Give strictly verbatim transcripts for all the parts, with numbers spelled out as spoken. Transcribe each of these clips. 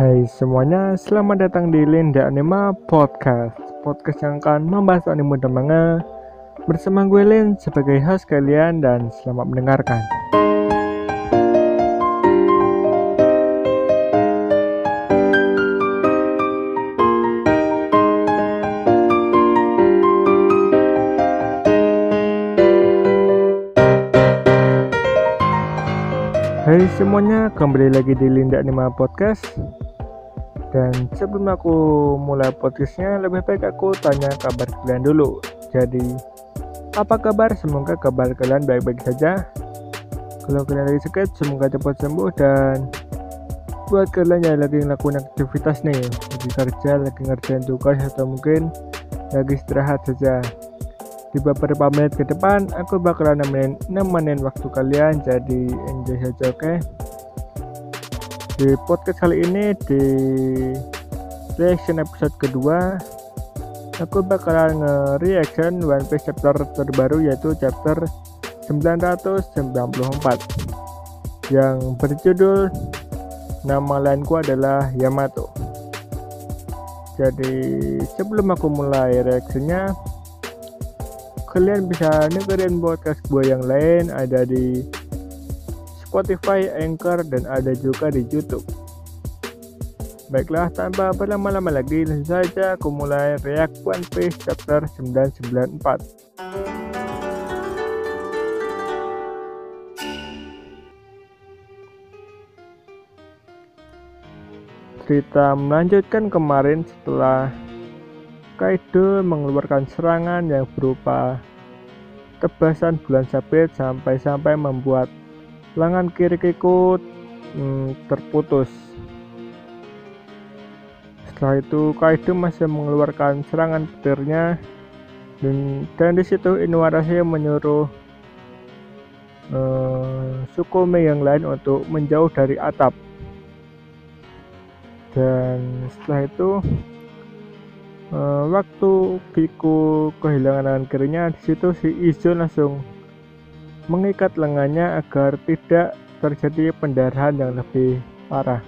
Hai semuanya, selamat datang di Linda Anima Podcast. Podcast yang akan membahas anime dan manga bersama gue Lin sebagai host kalian, dan selamat mendengarkan. Hai semuanya, kembali lagi di Linda Anima Podcast. Dan sebelum aku mulai podcastnya, lebih baik aku tanya kabar kalian dulu. Jadi, apa kabar? Semoga kabar kalian baik-baik saja. Kalau kalian lagi sakit, semoga cepat sembuh. Dan buat kalian yang lagi ngelakuin aktivitas nih, lagi kerja, lagi ngerjain tugas, atau mungkin lagi istirahat saja, di beberapa menit ke depan aku bakalan nemenin, nemenin waktu kalian, jadi enjoy saja, oke? Okay? Di podcast kali ini, di reaction episode kedua, aku bakalan nge-reaction One Piece chapter terbaru, yaitu chapter sembilan ratus sembilan puluh empat yang berjudul Nama Lainku Adalah Yamato. Jadi sebelum aku mulai reaksinya, kalian bisa dengerin podcast gue yang lain, ada di Spotify, Anchor, dan ada juga di YouTube. Baiklah, tanpa berlama-lama lagi, langsung saja aku mulai react One Piece chapter sembilan ratus sembilan puluh empat. Cerita melanjutkan kemarin setelah Kaido mengeluarkan serangan yang berupa tebasan bulan sabit sampai-sampai membuat lengan kiri Kiku hmm, terputus. Setelah itu Kaido masih mengeluarkan serangan petirnya, dan, dan di situ Inuarashi menyuruh hmm, Sukume yang lain untuk menjauh dari atap. Dan setelah itu Uh, waktu Kiku kehilangan lengan kirinya, di situ si Izo langsung mengikat lengannya agar tidak terjadi pendarahan yang lebih parah.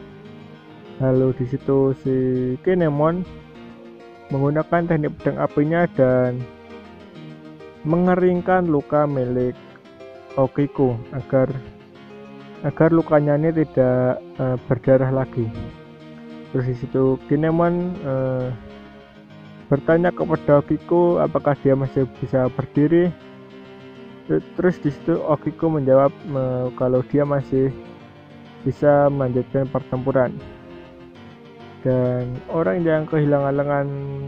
Lalu di situ si Kinemon menggunakan teknik pedang apinya dan mengeringkan luka milik Okiku agar agar lukanya ini tidak uh, berdarah lagi. Terus di situ Kinemon uh, bertanya kepada Okiku apakah dia masih bisa berdiri. Terus di situ Okiku menjawab kalau dia masih bisa melanjutkan pertempuran. Dan orang yang kehilangan lengan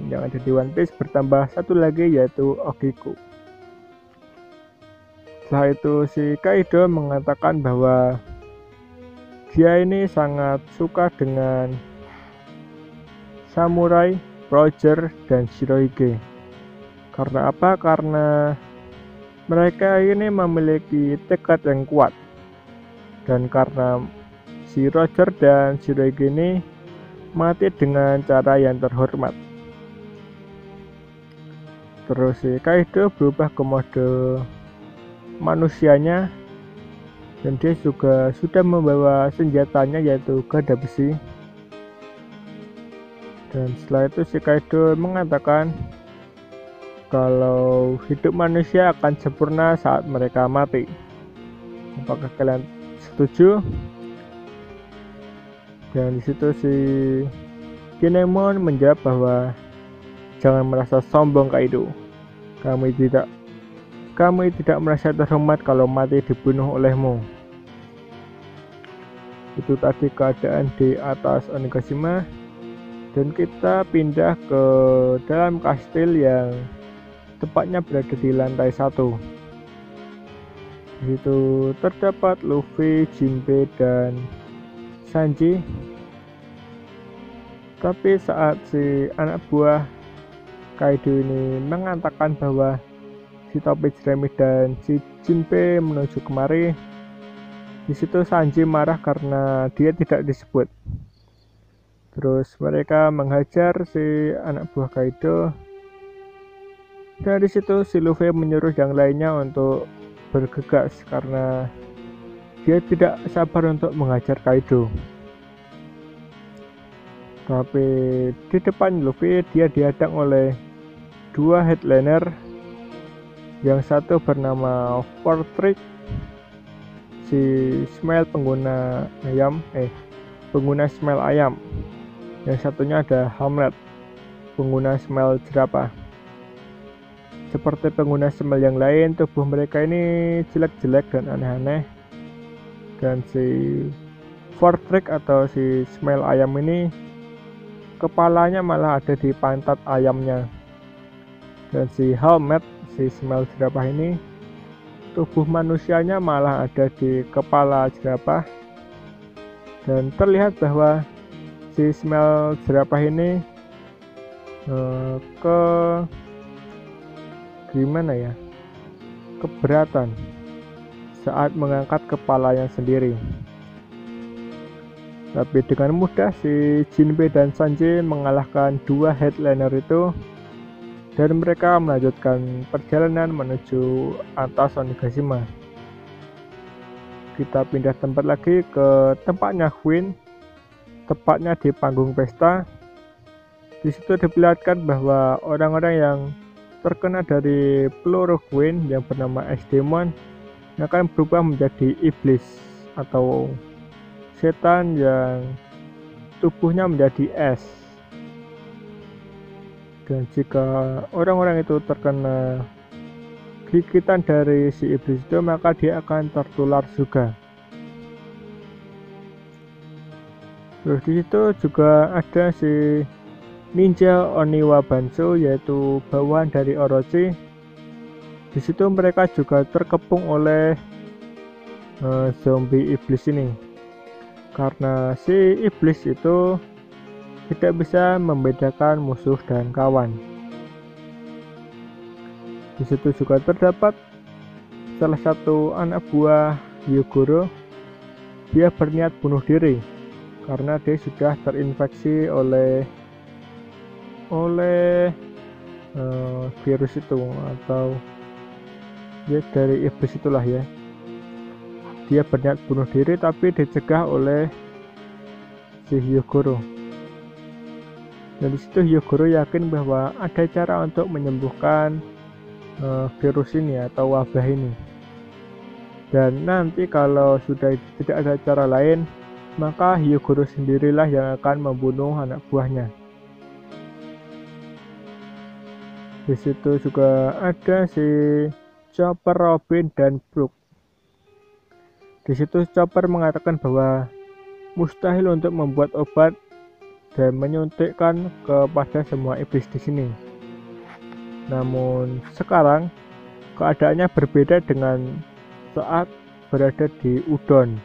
yang ada di One Piece bertambah satu lagi, yaitu Okiku. Setelah itu si Kaido mengatakan bahwa dia ini sangat suka dengan samurai, Roger, dan Shirohige. Karena apa? Karena mereka ini memiliki tekad yang kuat. Dan karena si Roger dan Shirohige ini mati dengan cara yang terhormat. Terus si Kaido berubah ke mode manusianya, dan dia juga sudah membawa senjatanya, yaitu gada besi. Dan setelah itu si Kaido mengatakan kalau hidup manusia akan sempurna saat mereka mati. Apakah kalian setuju? Dan disitu si Kinemon menjawab bahwa jangan merasa sombong, Kaido. Kami tidak kami tidak merasa terhormat kalau mati dibunuh olehmu. Itu tadi keadaan di atas Onigashima. Dan kita pindah ke dalam kastil yang tepatnya berada di lantai satu. Di situ terdapat Luffy, Jinbe, dan Sanji. Tapi saat si anak buah Kaido ini mengatakan bahwa si topi jerami dan si Jinbe menuju kemari, di situ Sanji marah karena dia tidak disebut. Terus mereka menghajar si anak buah Kaido. Dan di situ si Luffy menyuruh yang lainnya untuk bergegas karena dia tidak sabar untuk menghajar Kaido. Tapi di depan Luffy dia dihadang oleh dua headliner, yang satu bernama Portrick, si Smell pengguna ayam, eh pengguna Smell ayam. Yang satunya ada Hamlet, pengguna Smell jerapah. Seperti pengguna Smell yang lain, tubuh mereka ini jelek-jelek dan aneh-aneh. Dan si Portrick atau si Smell ayam ini kepalanya malah ada di pantat ayamnya, dan si Helmet, si Smell jerapah ini tubuh manusianya malah ada di kepala jerapah, dan terlihat bahwa si Smell jerapah ini eh, ke gimana ya keberatan saat mengangkat kepalanya sendiri. Tapi dengan mudah si Jinbe dan Sanji mengalahkan dua headliner itu, dan mereka melanjutkan perjalanan menuju atas Onigashima. Kita pindah tempat lagi ke tempatnya Queen, tepatnya di panggung pesta. Di situ diperlihatkan bahwa orang-orang yang terkena dari peluru Queen yang bernama Ice Demon akan berubah menjadi iblis atau setan yang tubuhnya menjadi es. Dan jika orang-orang itu terkena gigitan dari si iblis itu, maka dia akan tertular juga. Terus di situ juga ada si ninja Oniwabanshu, yaitu bawahan dari Orochi. Di situ mereka juga terkepung oleh uh, zombie iblis ini, karena si iblis itu tidak bisa membedakan musuh dan kawan. Di situ juga terdapat salah satu anak buah Hyogoro. Dia berniat bunuh diri karena dia sudah terinfeksi oleh oleh uh, virus itu, atau ya dari iblis itulah ya. Dia berniat bunuh diri tapi dicegah oleh si Hyogoro. Dan disitu Hyogoro yakin bahwa ada cara untuk menyembuhkan uh, virus ini atau wabah ini. Dan nanti kalau sudah tidak ada cara lain, maka Hyogoro sendirilah yang akan membunuh anak buahnya. Disitu juga ada si Chopper, Robin, dan Brook. Di situ Chopper mengatakan bahwa mustahil untuk membuat obat dan menyuntikkan kepada semua iblis di sini. Namun sekarang keadaannya berbeda dengan saat berada di Udon.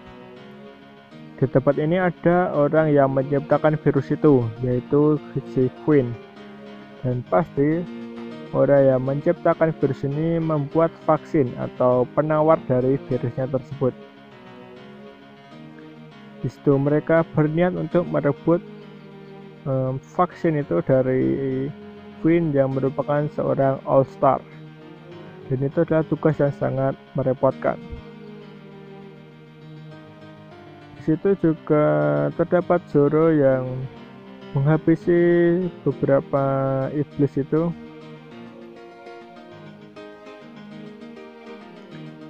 Di tempat ini ada orang yang menciptakan virus itu, yaitu si Queen. Dan pasti orang yang menciptakan virus ini membuat vaksin atau penawar dari virusnya tersebut. Di situ mereka berniat untuk merebut um, vaksin itu dari Queen yang merupakan seorang All Star, dan itu adalah tugas yang sangat merepotkan. Di situ juga terdapat Zoro yang menghabisi beberapa iblis itu.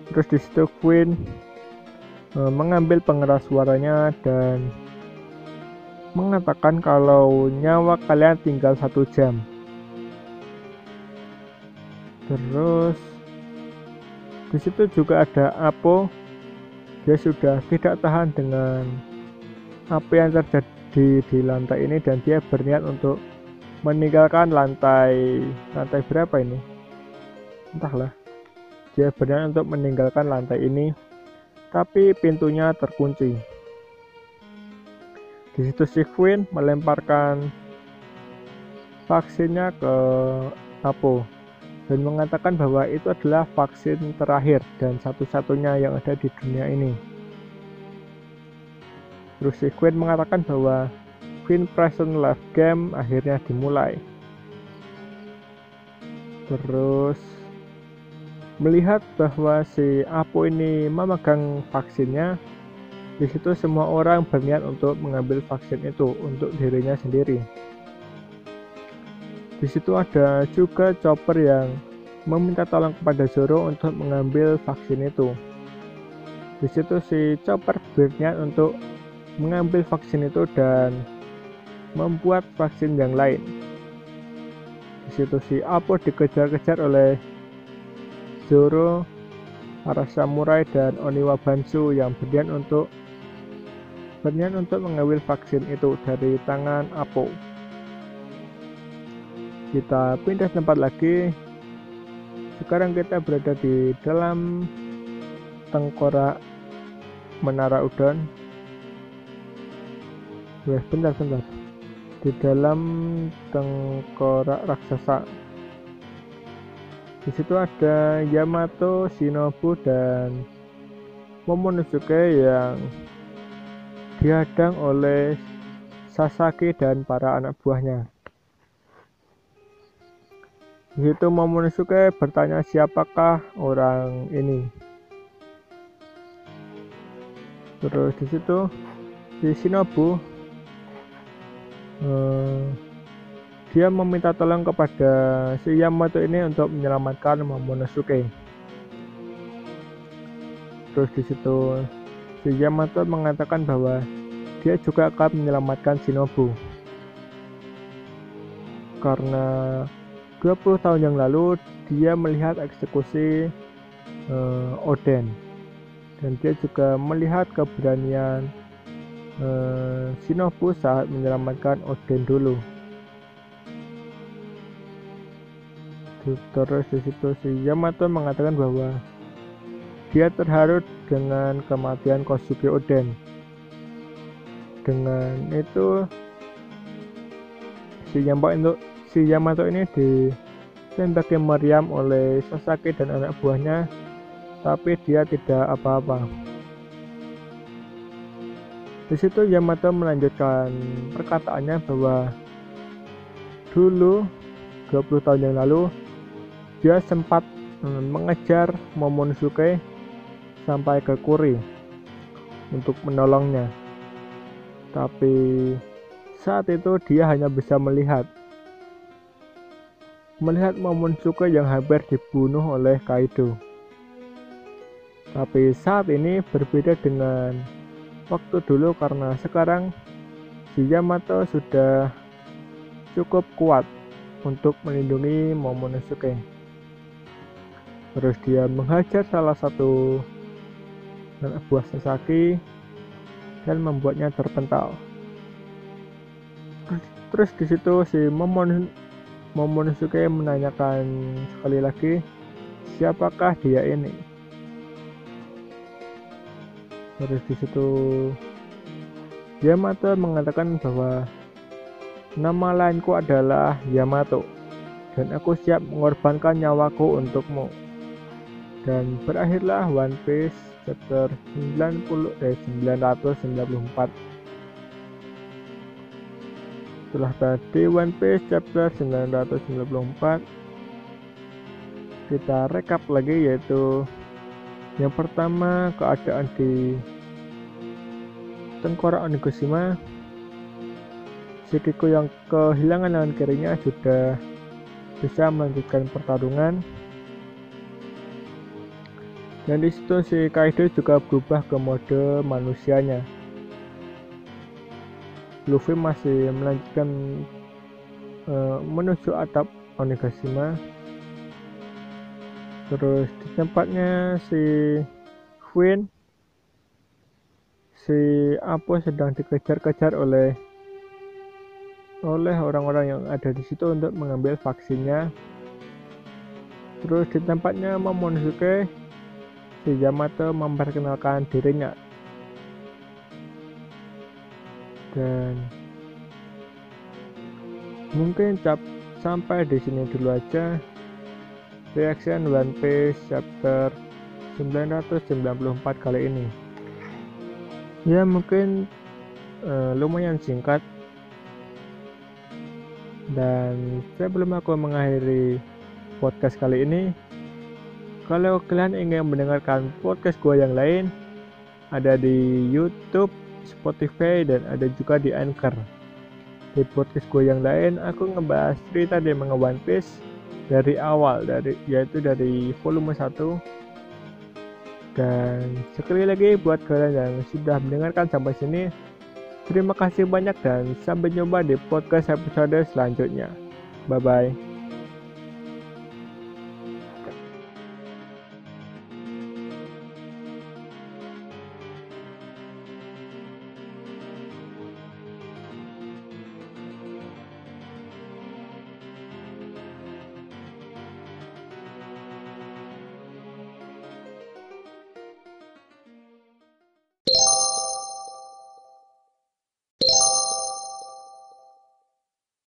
Terus di situ Queen mengambil pengeras suaranya dan mengatakan kalau nyawa kalian tinggal satu jam. Terus di situ juga ada Apoo. Dia sudah tidak tahan dengan apa yang terjadi di lantai ini, dan dia berniat untuk meninggalkan lantai lantai berapa ini? Entahlah. Dia berniat untuk meninggalkan lantai ini, tapi pintunya terkunci. Di situ si Queen melemparkan vaksinnya ke Apoo dan mengatakan bahwa itu adalah vaksin terakhir dan satu-satunya yang ada di dunia ini. Terus si Queen mengatakan bahwa Queen Present Life Game akhirnya dimulai. Terus melihat bahwa si Apoo ini memegang vaksinnya, Di situ semua orang berniat untuk mengambil vaksin itu untuk dirinya sendiri. Di situ ada juga Chopper yang meminta tolong kepada Zoro untuk mengambil vaksin itu. Di situ si Chopper berniat untuk mengambil vaksin itu dan membuat vaksin yang lain. Di situ si Apoo dikejar-kejar oleh Zoro, Arasamura, dan Oniwabanshu yang berniat untuk berniat untuk mengambil vaksin itu dari tangan Apoo. Kita pindah tempat lagi. Sekarang kita berada di dalam tengkorak menara Udon. Wah, bentar bentar. Di dalam tengkorak raksasa. Di situ ada Yamato, Shinobu, dan Momonosuke yang dihadang oleh Sasaki dan para anak buahnya. Di situ Momonosuke bertanya siapakah orang ini. Terus di situ si Shinobu eh, dia meminta tolong kepada si Yamato ini untuk menyelamatkan Momonosuke. Terus di situ si Yamato mengatakan bahwa dia juga akan menyelamatkan Shinobu karena dua puluh tahun yang lalu dia melihat eksekusi uh, Oden, dan dia juga melihat keberanian uh, Shinobu saat menyelamatkan Oden dulu. Terus di situ si Yamato mengatakan bahwa dia terharu dengan kematian Kozuki Oden. Dengan itu si Yamato untuk Si Yamato ini ditembak yang meriam oleh Sasaki dan anak buahnya, tapi dia tidak apa-apa. Di situ Yamato melanjutkan perkataannya bahwa dulu dua puluh tahun yang lalu dia sempat mengejar Momonosuke sampai ke Kuri untuk menolongnya, tapi saat itu dia hanya bisa melihat. Melihat Momonosuke yang hampir dibunuh oleh Kaido. Tapi saat ini berbeda dengan waktu dulu karena sekarang si Yamato sudah cukup kuat untuk melindungi Momonosuke. Terus dia menghajar salah satu anak buah Sasaki dan membuatnya terpental. Terus di situ si Momonosuke Momonosuke menanyakan sekali lagi siapakah dia ini. Terus di situ Yamato mengatakan bahwa nama lainku adalah Yamato dan aku siap mengorbankan nyawaku untukmu. Dan berakhirlah One Piece chapter sembilan puluh eh, sembilan ratus sembilan puluh empat. Setelah tadi One Piece chapter sembilan ratus sembilan puluh empat, kita rekap lagi, yaitu yang pertama keadaan di tengkorak Onigashima. Shikiku yang kehilangan tangan kirinya sudah bisa melanjutkan pertarungan, dan di situ si Kaido juga berubah ke mode manusianya. Luffy masih melanjutkan uh, menuju atap Onigashima. Terus di tempatnya si Queen, si Apoo sedang dikejar-kejar oleh oleh orang-orang yang ada di situ untuk mengambil vaksinnya. Terus di tempatnya Momonosuke, si Yamato memperkenalkan dirinya. Dan mungkin cap sampai di sini dulu aja reaction One Piece chapter sembilan ratus sembilan puluh empat kali ini. Ya mungkin uh, lumayan singkat, dan sebelum aku mengakhiri podcast kali ini, kalau kalian ingin mendengarkan podcast gua yang lain, ada di YouTube, Spotify, dan ada juga di Anchor. Di podcast gue yang lain, aku ngebahas cerita Demon One Piece dari awal, dari yaitu dari volume satu. Dan sekali lagi buat kalian yang sudah mendengarkan sampai sini, terima kasih banyak dan sampai jumpa di podcast episode selanjutnya. Bye bye.